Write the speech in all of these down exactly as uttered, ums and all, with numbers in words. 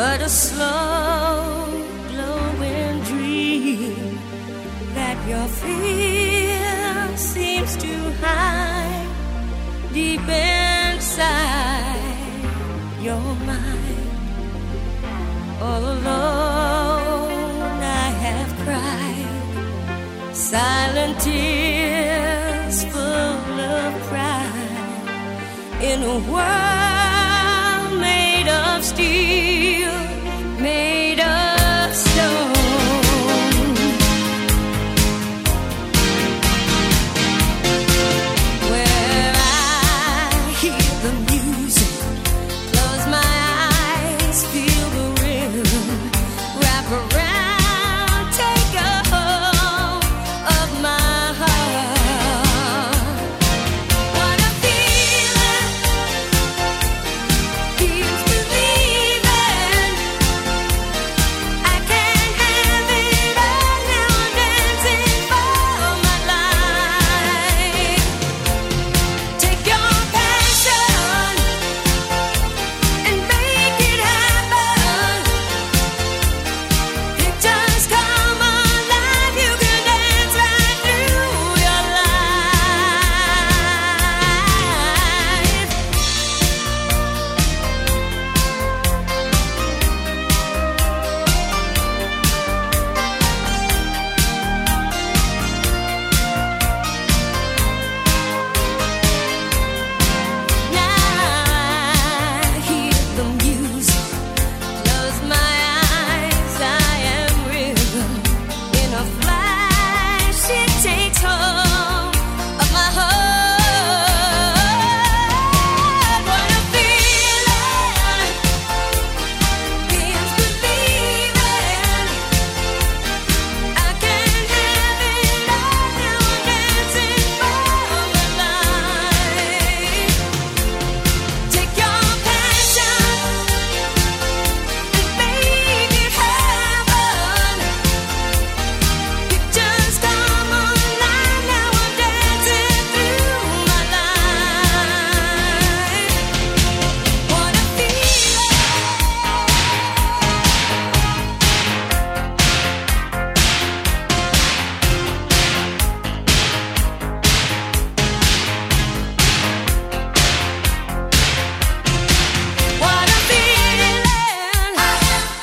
but a slow glowing dream that your fear seems to hide deep inside your mind. All alone I have cried silent tears full of pride in a world made of steel, made of stone. Where I hear the music, close my eyes, feel the rhythm, wrap around, take a hold of my heart. What a feeling, feels believing. I can't have it all now, I'm dancing for my life. Take your passion and make it happen. Pictures come alive, you can dance right through your life. Now I hear the music, close my eyes, I am rhythm. In a flash, it takes hold of my heart. What a feeling, feels believing. I can't have it all now, I'm dancing for my life. Take your passion and make it happen. Pictures come alive, now I'm dancing through my life. What a feeling. What a feeling. I am losing now, feels believing. Rhythm now, pictures come alive, you can dance right through your life. What a feeling, I can really have it all. What a feeling, just come alive when I'm caught. I can have it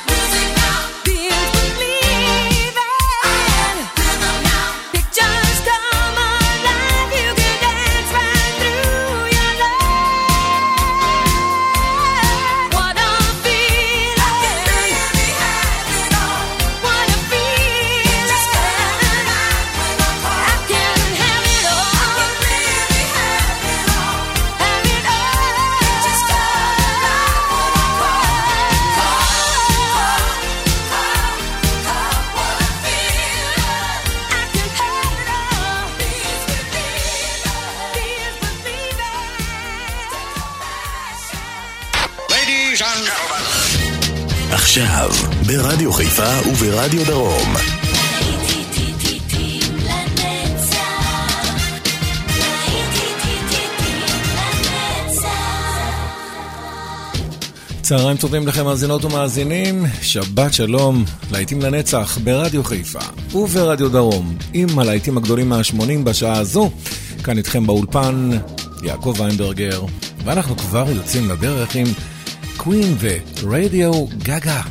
all, I can really have it all. Have it all, just come alive when I'm caught. What a feeling, I can have it all. Please believe it. Ladies and gentlemen. עכשיו, ברדיו חיפה וברדיו דרום. צהריים טובים לכם מאזינות ומאזינים, שבת שלום, להיטים לנצח ברדיו חיפה וברדיו דרום, עם הלהיטים הגדולים מה-שמונים בשעה הזו. כאן איתכם באולפן יעקב ויינברגר, ואנחנו כבר יוצאים לדרך עם Queen V Radio Gaga.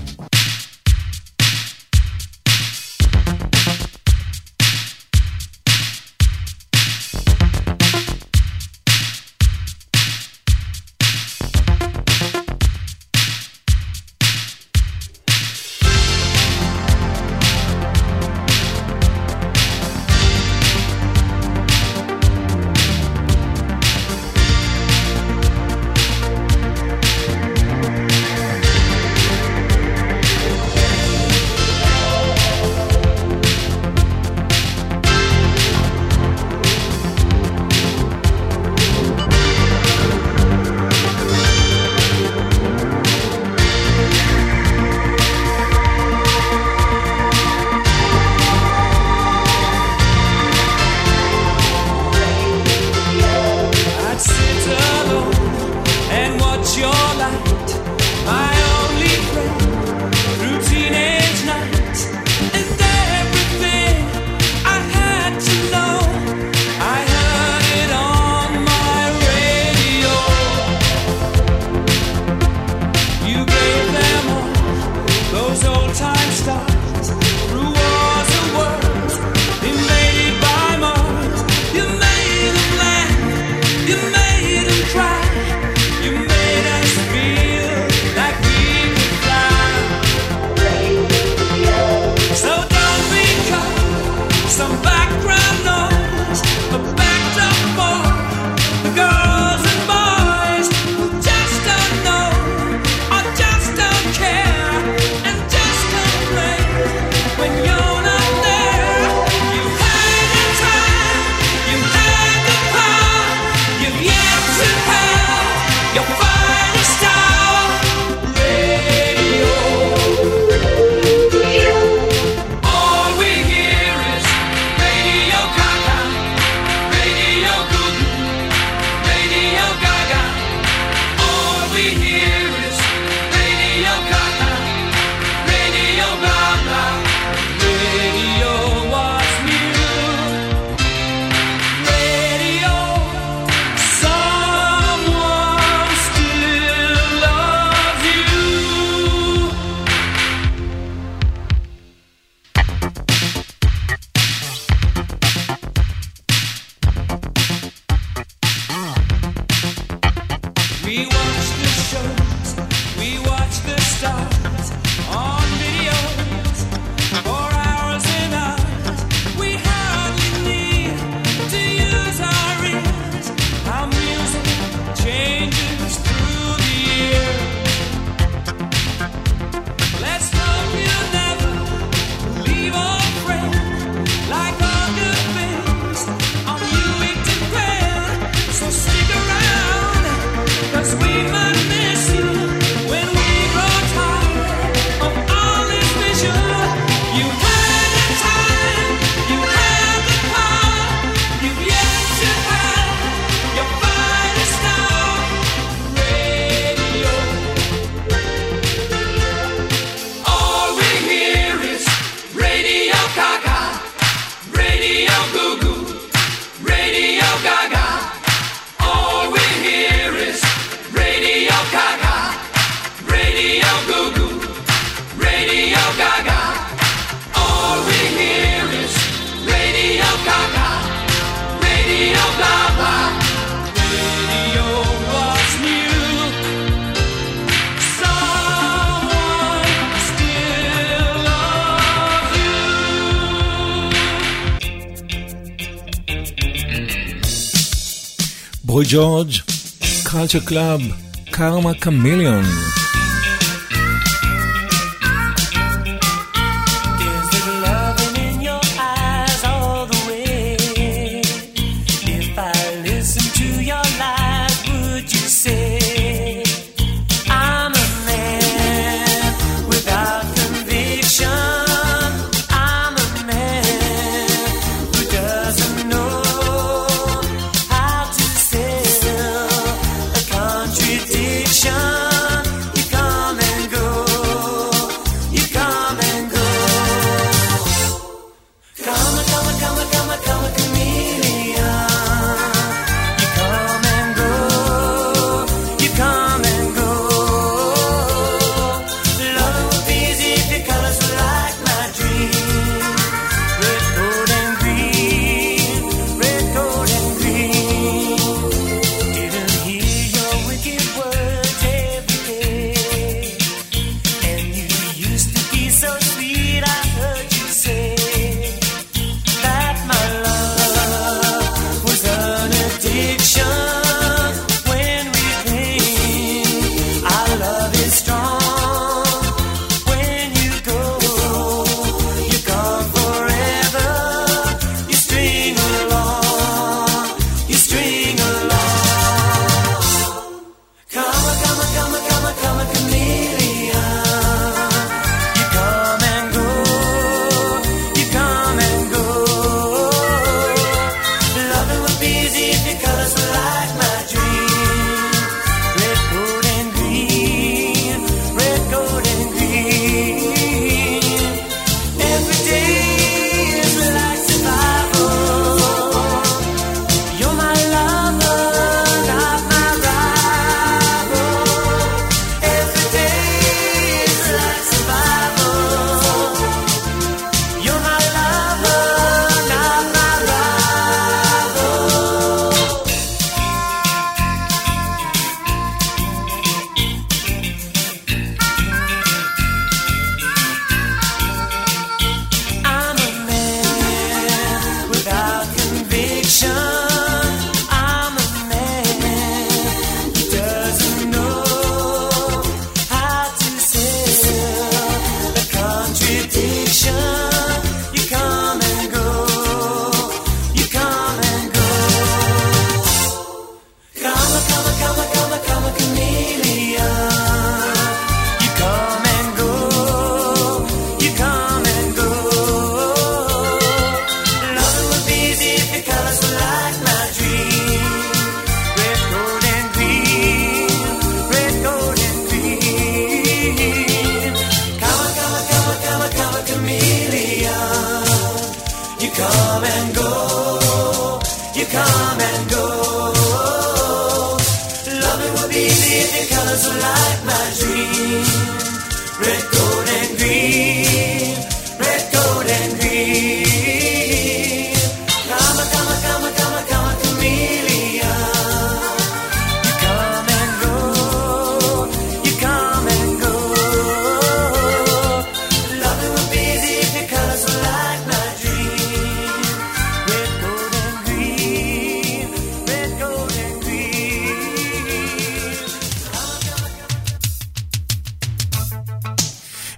בוי ג'ורג', קלצ'ר קלאב, קארמה קמיליון. Contradiction.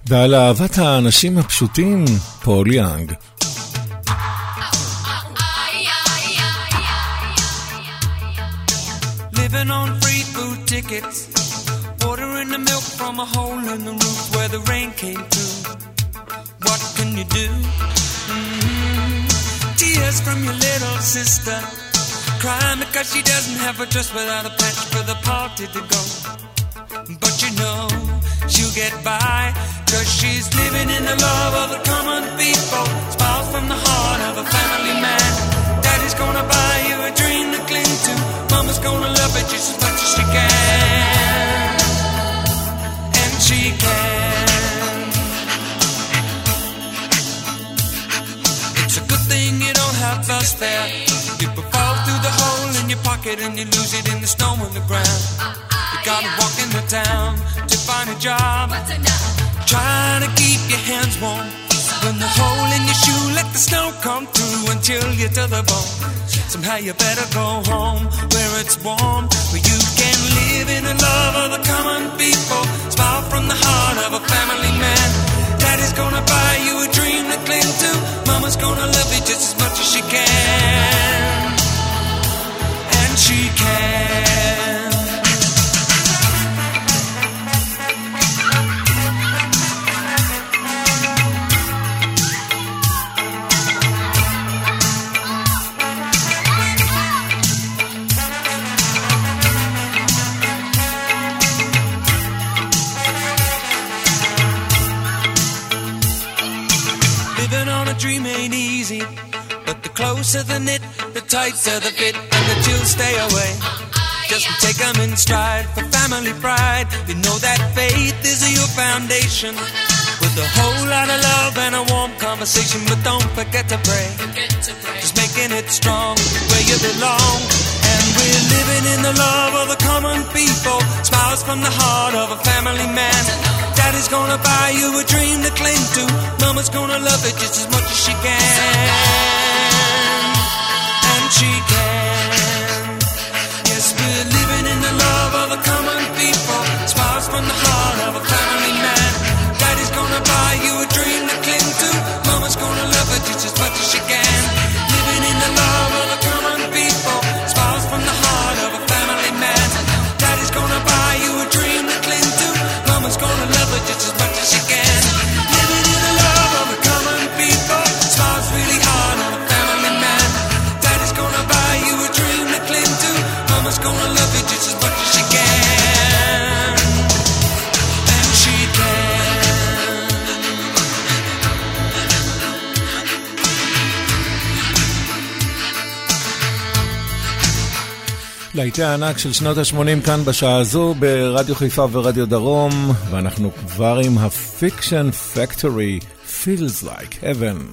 ועל אהבת האנשים הפשוטים, פול יאנג. Living on free food tickets, watering the milk from a hole in the roof where the rain came through. What can you do? Mm-hmm. Tears from your little sister, crying because she doesn't have a dress without a patch for the party to go. But you know she'll get by, cause she's living in the love of the common people. Smiles from the heart of a family man. Daddy's gonna buy you a dream to cling to. Mama's gonna love it just as much as she can. And she can. It's a good thing you don't have us there. People fall through the hole in your pocket and you lose it in the snow on the ground. Gotta walk in the town to find a job. Trying to keep your hands warm. When the hole in your shoe, let the snow come through until you're to the bone. Somehow you better go home where it's warm, where you can live in the love of the common people. Smile from the heart of a family man. Daddy's gonna buy you a dream to cling to. Mama's gonna love you just as much as she can. And she can. Dream ain't easy, but the closer the knit, the tighter the fit, and the chills stay away. Just take them in stride for family pride. You know that faith is your foundation. With a whole lot of love and a warm conversation, but don't forget to pray. Just making it strong where you belong. And we're living in the love of the common people. Smiles from the heart of a family man. Daddy's gonna buy you a dream to cling to. Mama's gonna love it just as much as she can. And she can. Yes, we're living in the love of the common people. Smiles from the heart of a family man. Daddy's gonna buy you a dream to cling to. Mama's gonna love it just as much as she can. Living in the love of the common people. Smiles from the heart of a family man. Daddy's gonna buy you a dream to cling to. Mama's gonna love it just as much as she can. Living in the love of the common people. Smiles really hard on a family man. Daddy's gonna buy you a dream to cling to. Mama's gonna love it just as much as she can. And she can. להיטי הענק של שנות ה-שמונים כאן בשעה הזו ברדיו חיפה ורדיו דרום, ואנחנו כבר עם הפיקשן פקטורי, Feels Like Heaven.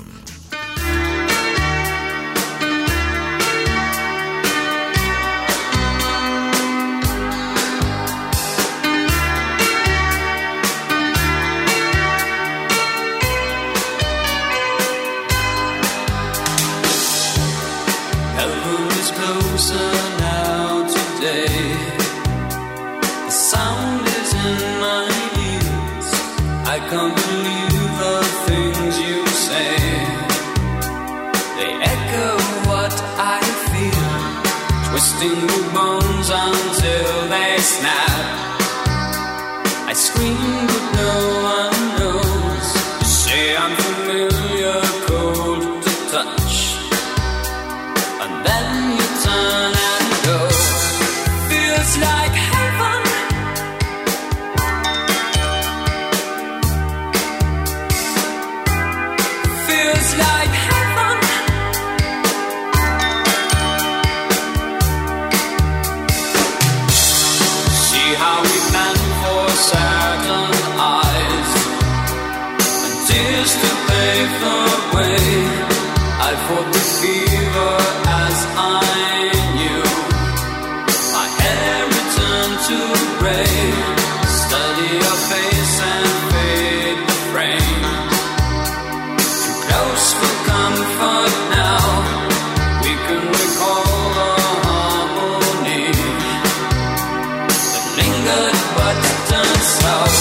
But it turns out,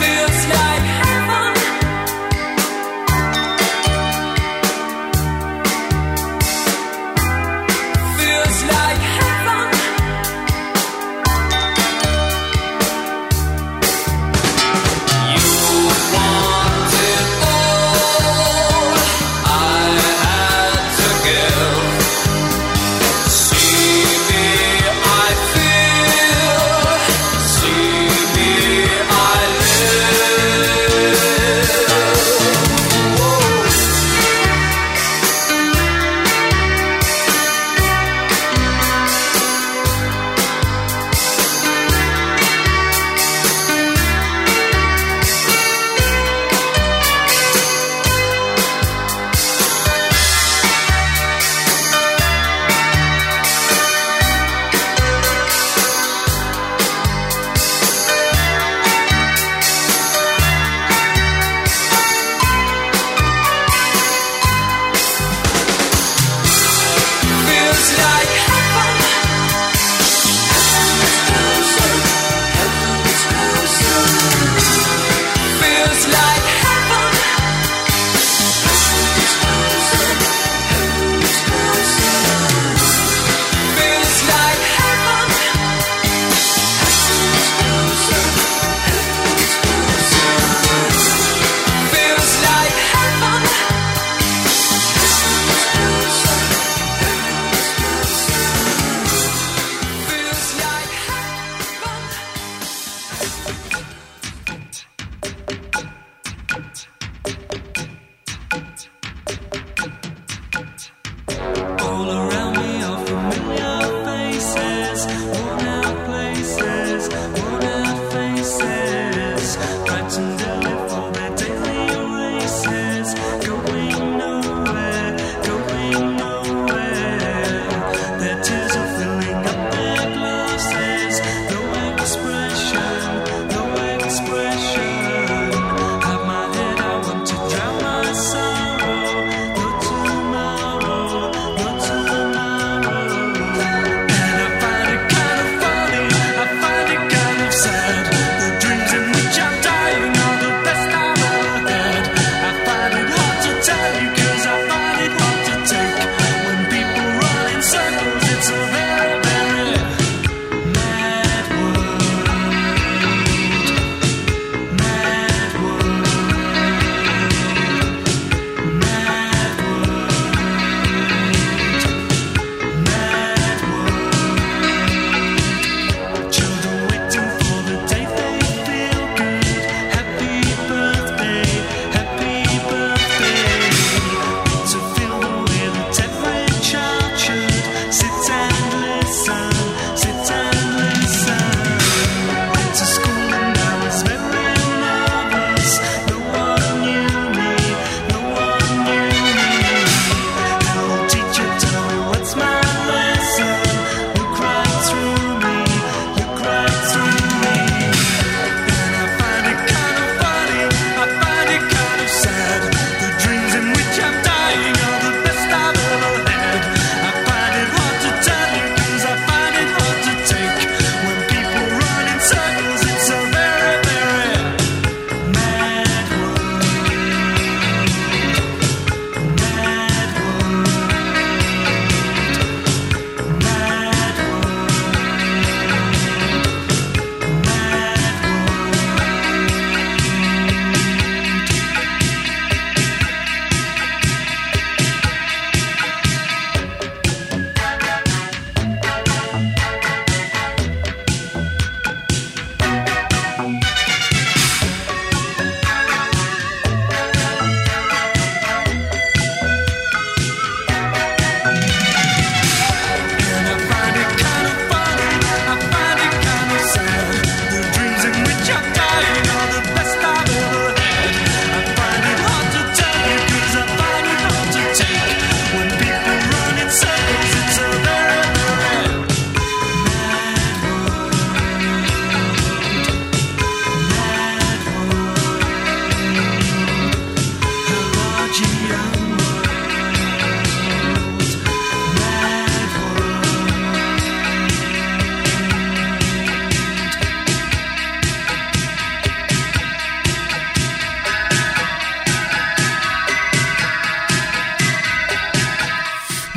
feels like heaven.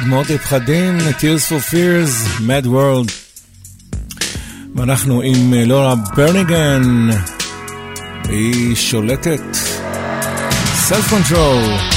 מאוד יפחדים, Tears for Fears, Mad World. ואנחנו עם לורה ברניגן, היא שולטת, Self Control.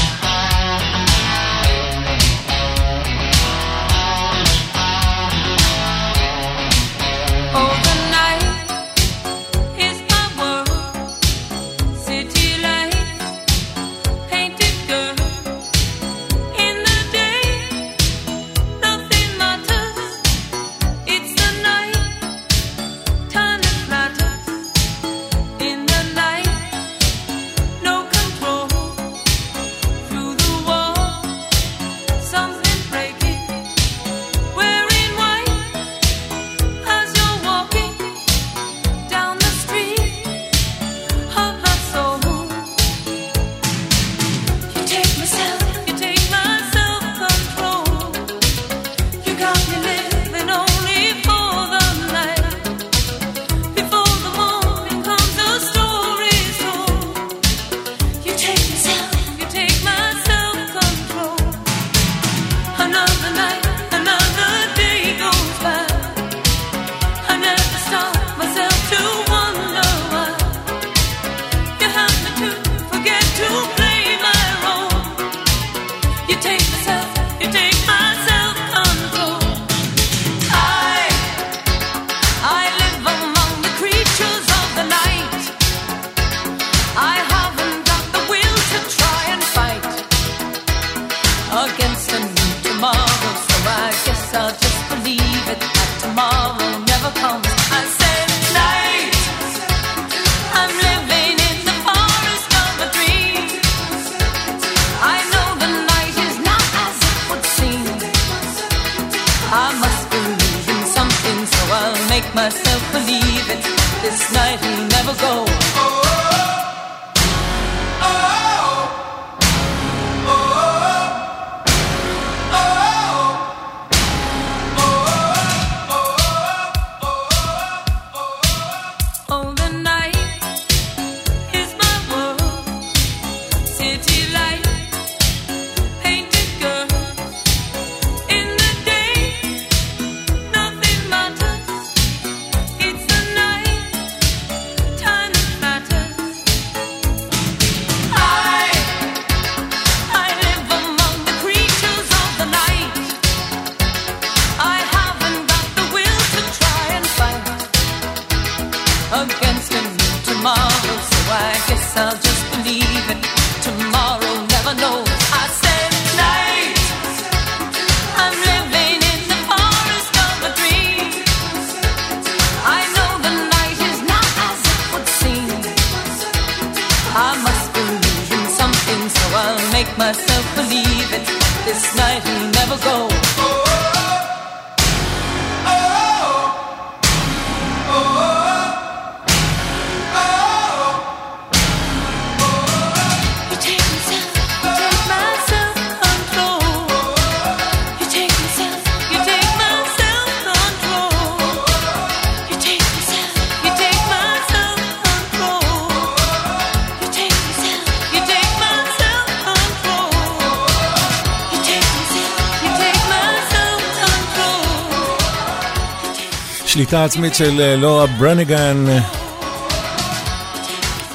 שליטה עצמית של לורה ברניגן.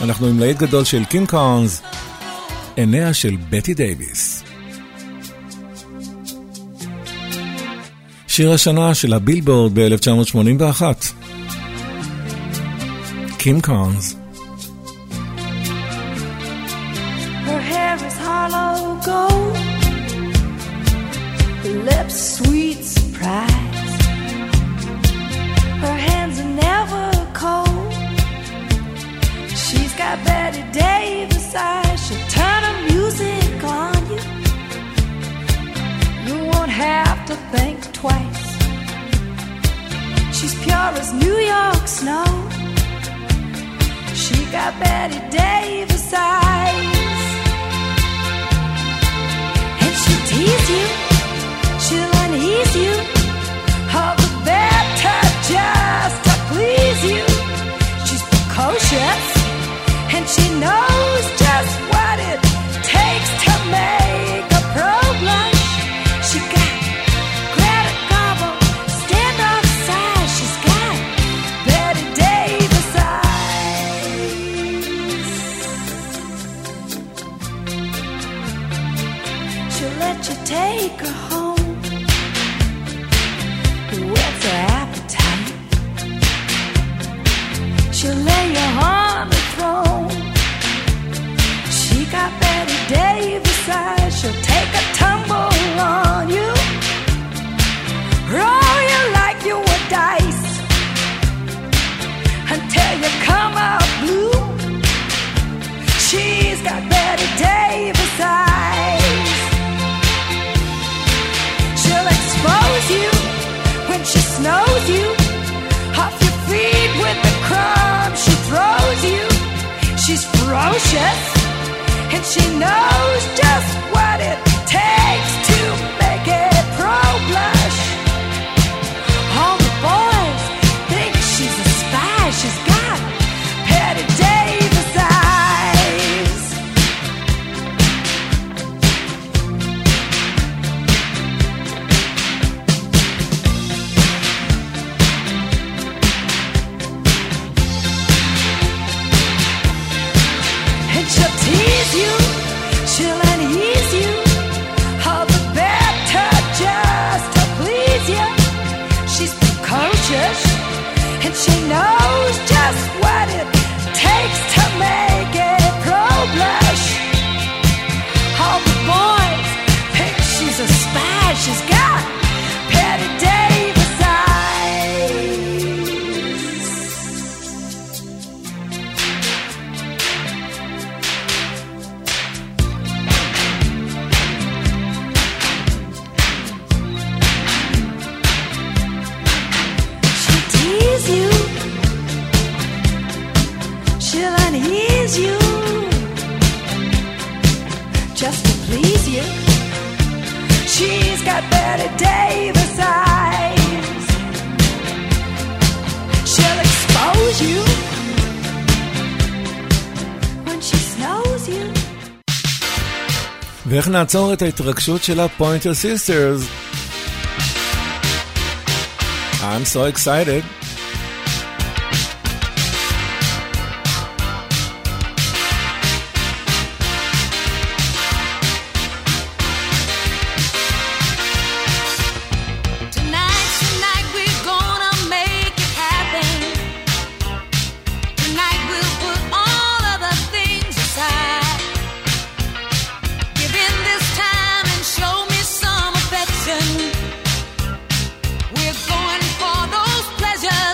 אנחנו עם להיט גדול של קינג קונס, עיניה של בטי דייביס. שיר השנה של הבילבורד ב-אלף תשע מאות שמונים ואחת, קינג קונס. Her hair is hollow gold, her lips sweet surprise, her hands are never cold. She's got Betty Davis eyes. She'll turn her music on you. You won't have to think twice. She's pure as New York snow. She got Betty Davis eyes. And she'll tease you. She'll unease you. All the better. Just to please you. She's precocious, and she knows just what it takes to make a pro blush. She got let you take her home with her appetite. She'll lay you on the throne. She got Betty Davis eyes. She'll take a tumble on you, roll you like you were dice until you come out blue. She's got Betty Davis eyes. She'll expose you when she snows you. Off your feet with the crumbs she throws you. She's ferocious and she knows just what it takes to make it pro blush. All the boys think she's a spy. She's got Betty Davis eyes. She'll tease you, she'll unease you, all the better just to please you. She's precocious, and she knows just what it takes to make a pro blush. All the boys think she's a spy, she's got Betty Davis eyes. You. She'll unease you just to please you. She's got Betty Davis eyes. She'll expose you when she snows you. ואיך נעצור את ההתרגשות של הפוינטר סיסטרס? I'm so excited. We're going for those pleasures.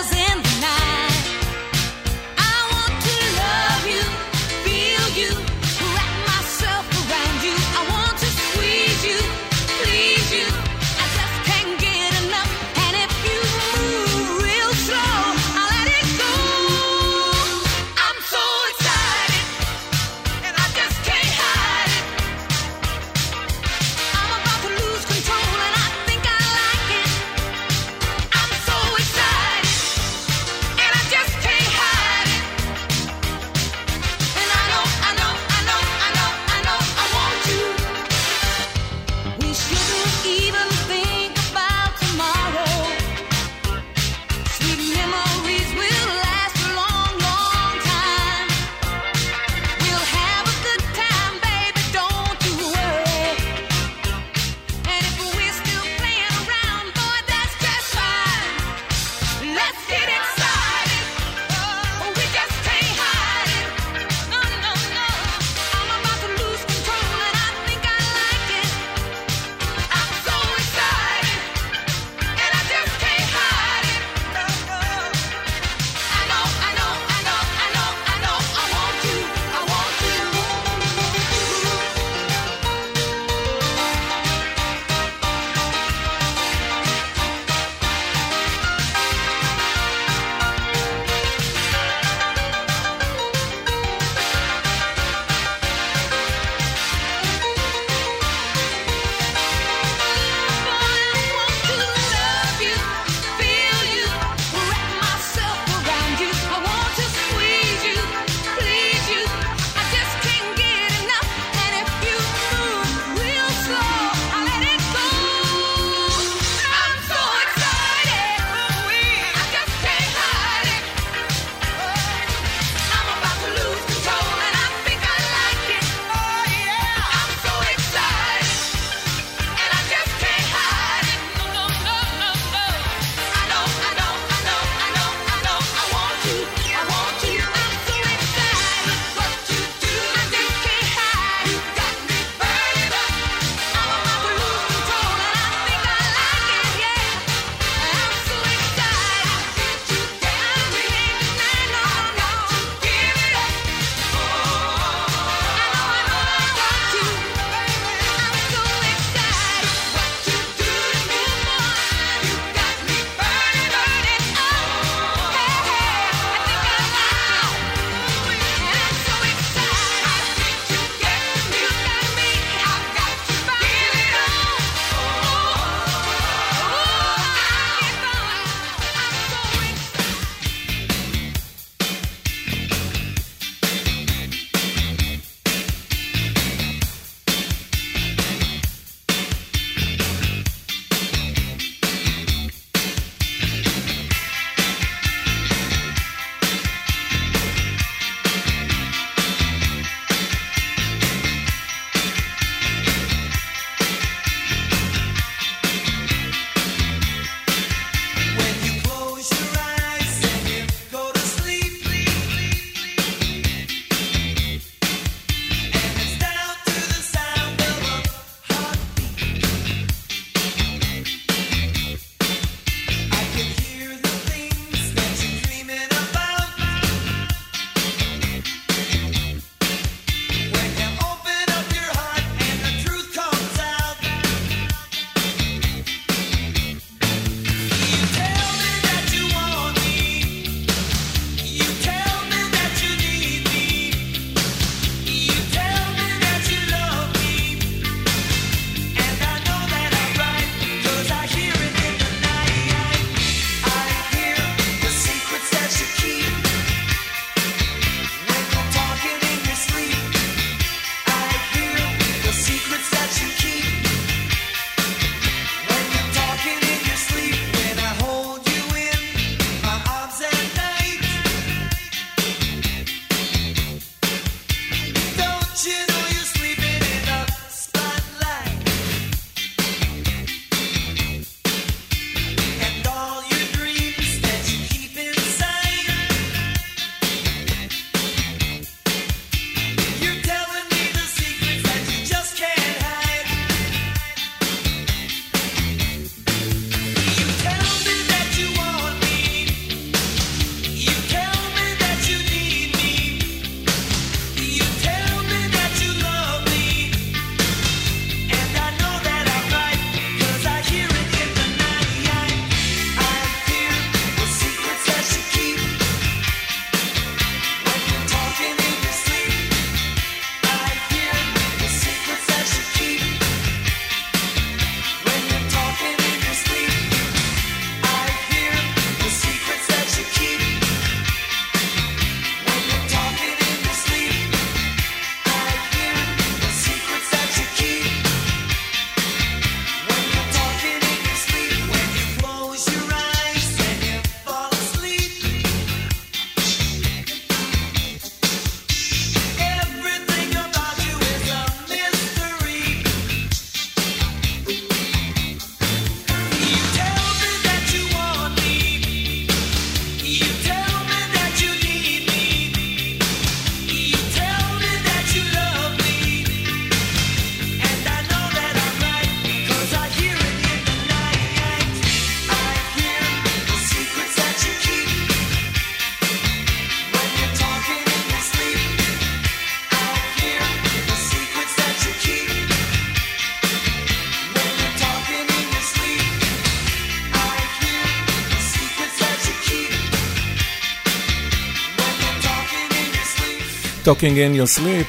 Talking in Your Sleep,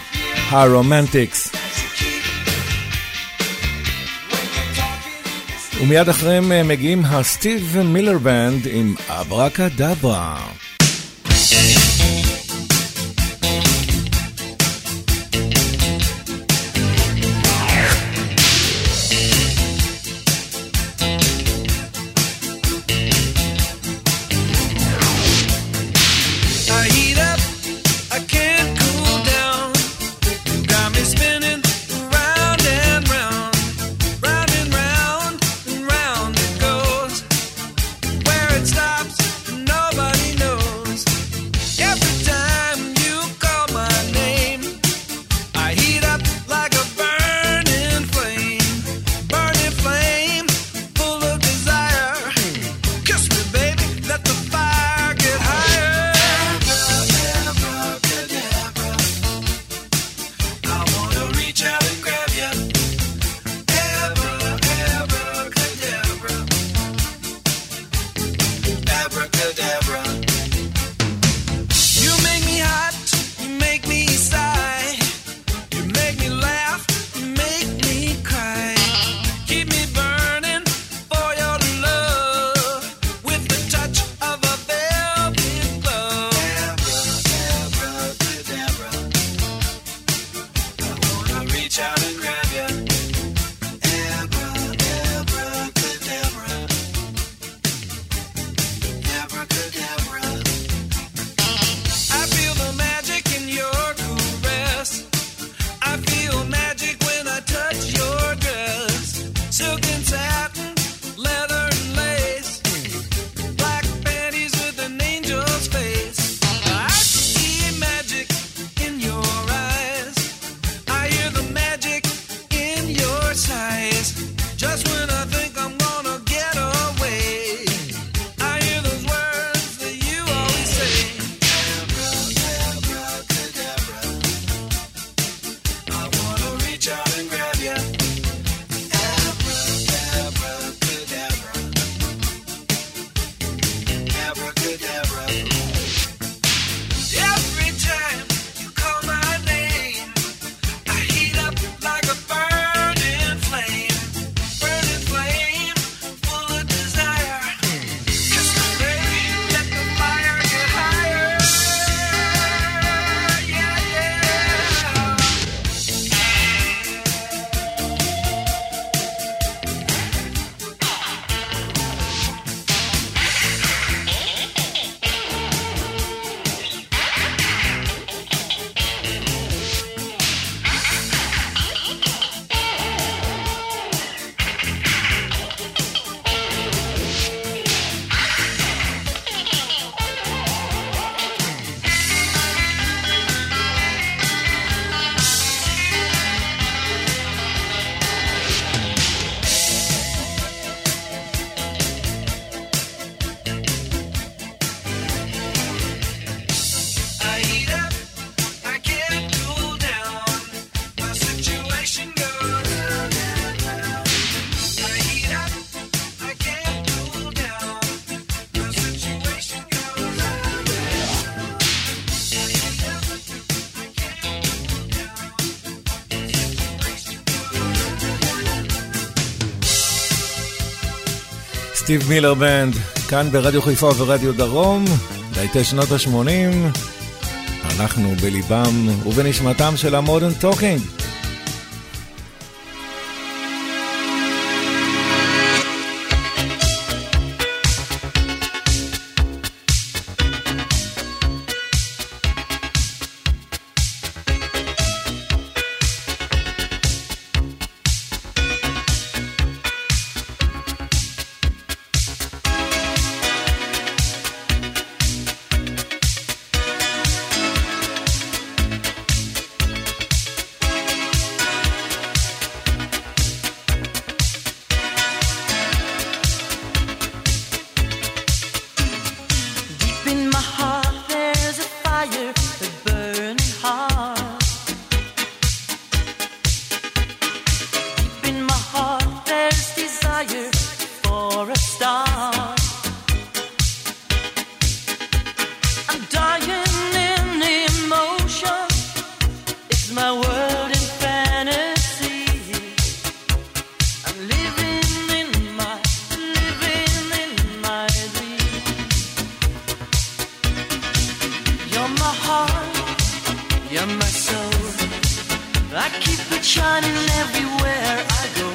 הרומנטיקס. ומיד אחריהם מגיעים הסטיב מילר בנד עם אברקדברה. סטיב מילר בנד, כאן ברדיו חיפה ורדיו דרום, דייטי שנות ה-שמונים, אנחנו בליבם ובנשמתם של המודרן טוקינג. I keep it shining everywhere I go.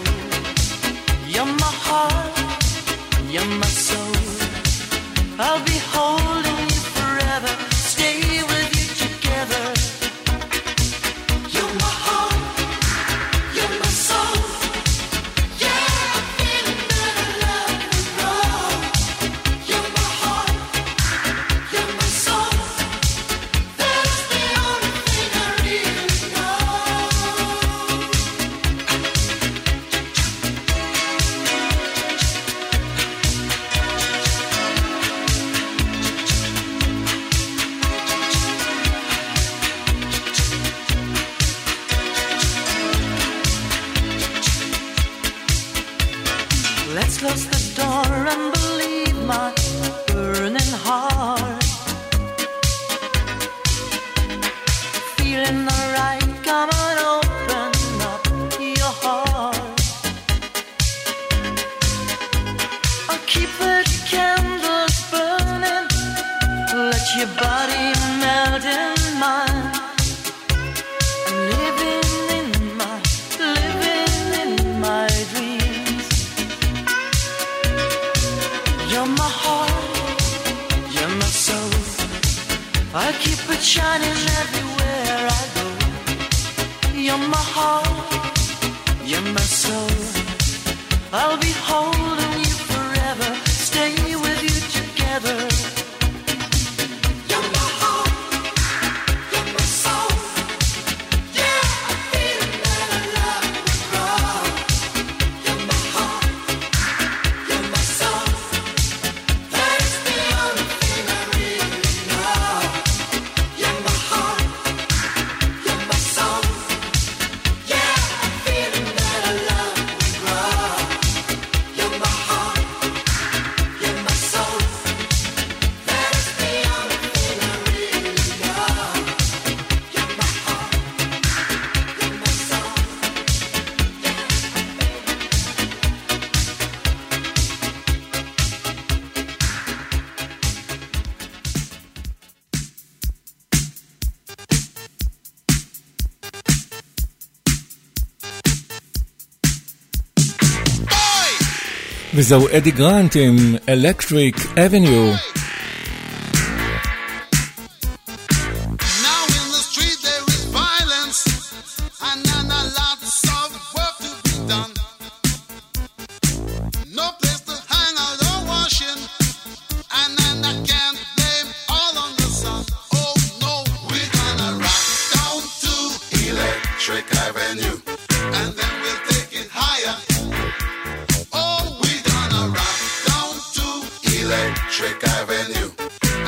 You're my heart, you're my soul. I'll be holding you forever, stay with you together. You're my heart, you're my soul. Yeah, I feel better love and roll. You're my heart, you're my soul. That's the only thing I really know. Let's close the door and believe my burning heart. Feeling alright, come on, open up your heart. I'll keep the candles burning, let your body melt in mine. I'm living in my, living in my dreams. You're my heart, you're my soul. I keep it shining everywhere I go. You're my heart, you're my soul. I'll be holding you forever, stay with you together. You're my heart, you're my soul. Yeah, I feel better love and roll. You're my heart, you're my soul. That's the only thing I really know. You're my heart, you're my soul. Yeah, I'm feeling better love and grow. You're my heart, you're my soul. That's the only thing I really know. You're my heart, you're my soul. וזהו אדי גרנט עם Electric Avenue. Now in the street there is violence and then a lot of work to be done. No place to hang out or washing, and then I can't blame all on the sun. Oh no, we're gonna rock down to Electric Avenue, and then we'll take it higher. Oh, we're gonna rock down to Electric Avenue,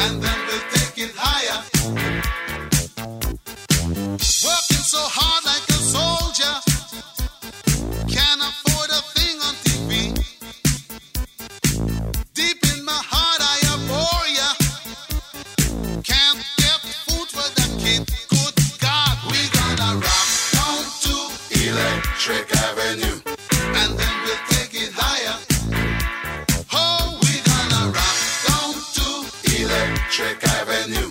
and then we'll take it higher. Working so hard like a soldier, can't afford a thing on T V. Deep in my heart I abhor ya, can't get food for the kid. Good God, we're gonna rock down to Electric Avenue, and then we'll take it higher. Oh, we're gonna rock down to Electric Avenue,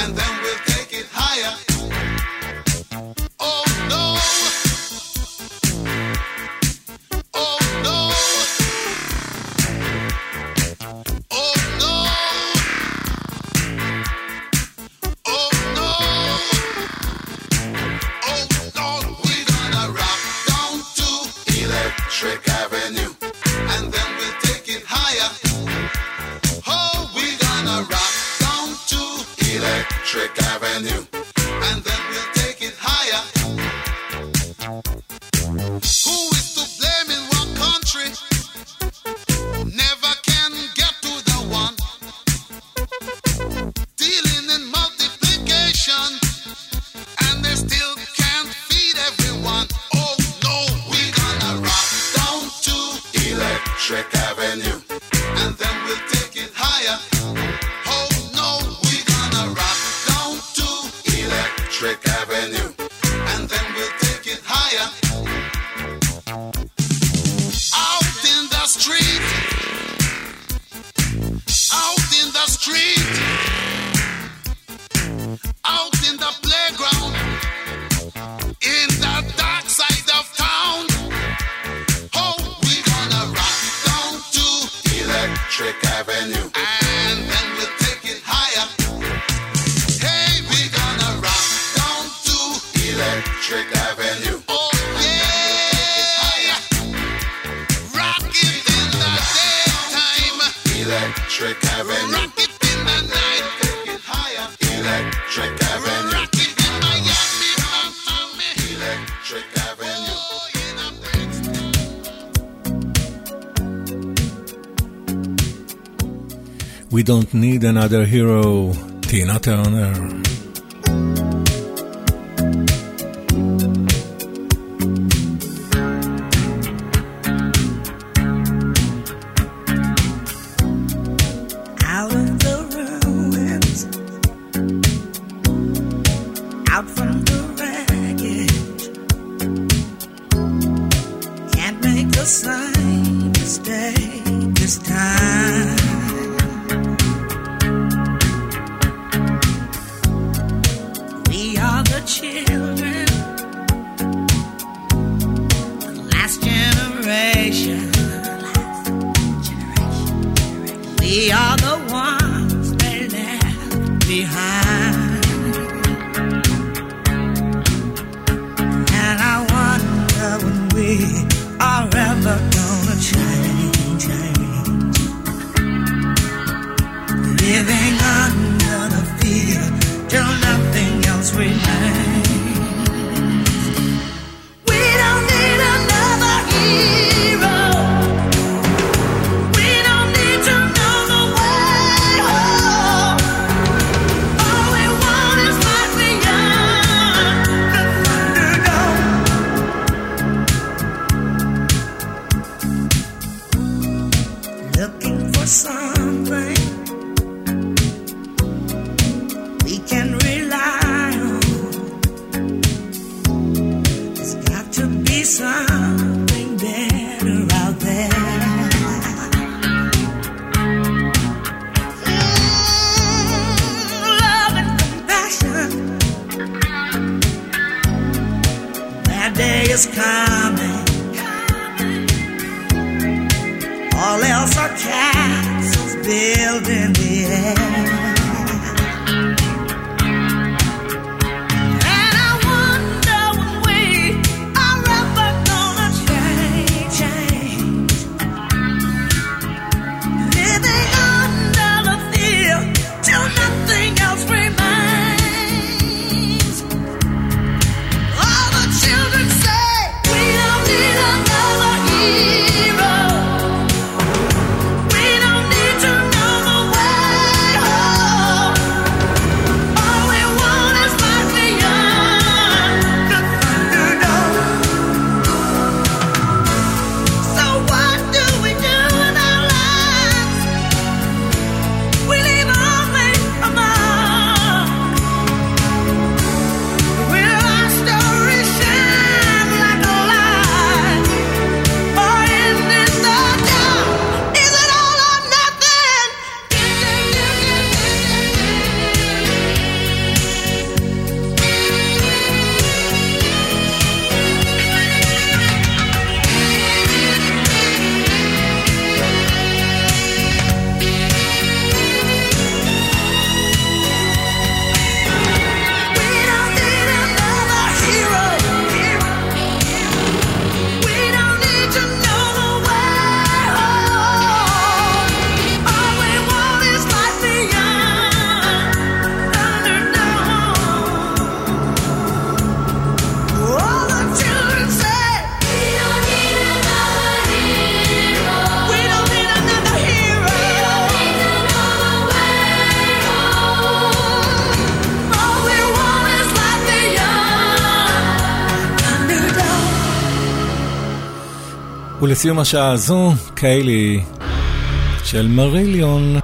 and then we'll take it higher. Oh no, oh no, oh no, oh no, oh Lord, we're gonna rock down Electric Avenue. Oh yeah, rockin' in the daytime. Electric Avenue. Rock it in the night, take it higher. Electric Avenue. Rock it in Miami, Miami. Electric Avenue. Oh yeah, the bricks. We don't need another hero. Tina Turner. ולסיום השעה הזו, קיילי של מריליון.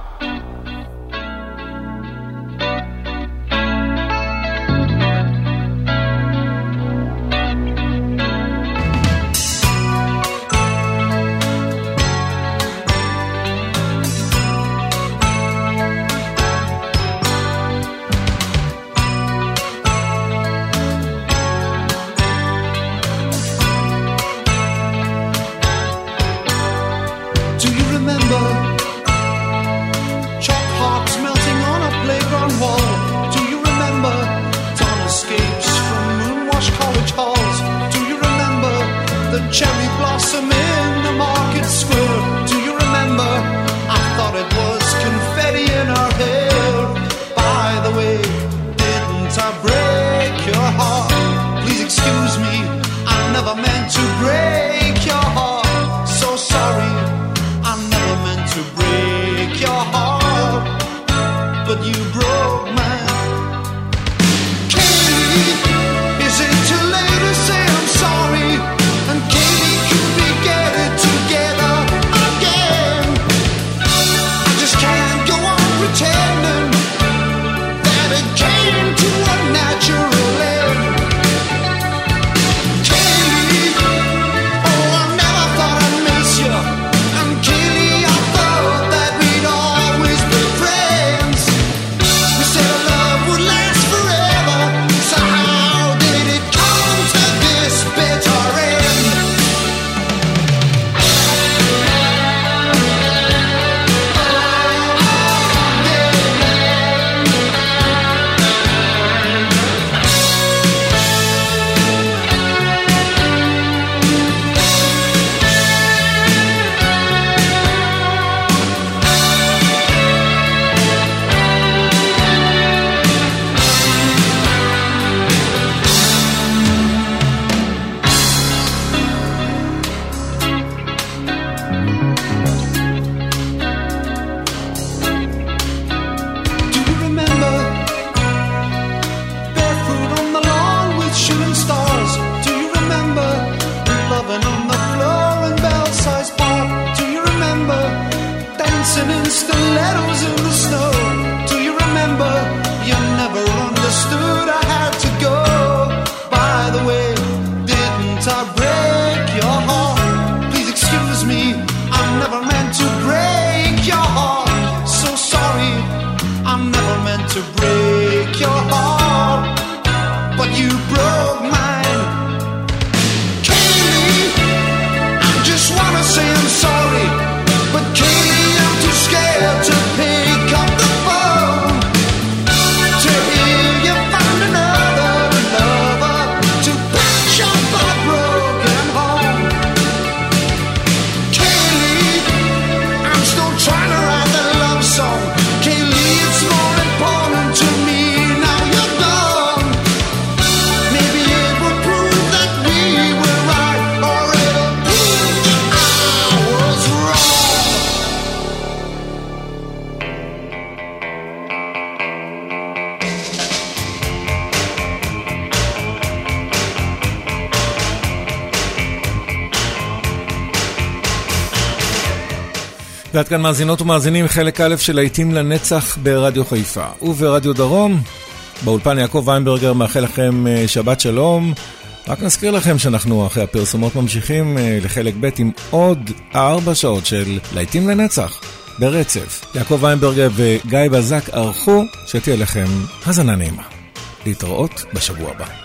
ועד כאן מאזינות ומאזינים חלק א' של להיטים לנצח ברדיו חיפה וברדיו דרום. באולפן יעקב ויינברגר מאחל לכם שבת שלום. רק נזכיר לכם שאנחנו אחרי הפרסומות ממשיכים לחלק ב' עם עוד ארבע שעות של להיטים לנצח ברצף. יעקב ויינברגר וגיא בזק ערכו, שתהיה לכם הזנה נעימה. להתראות בשבוע הבא.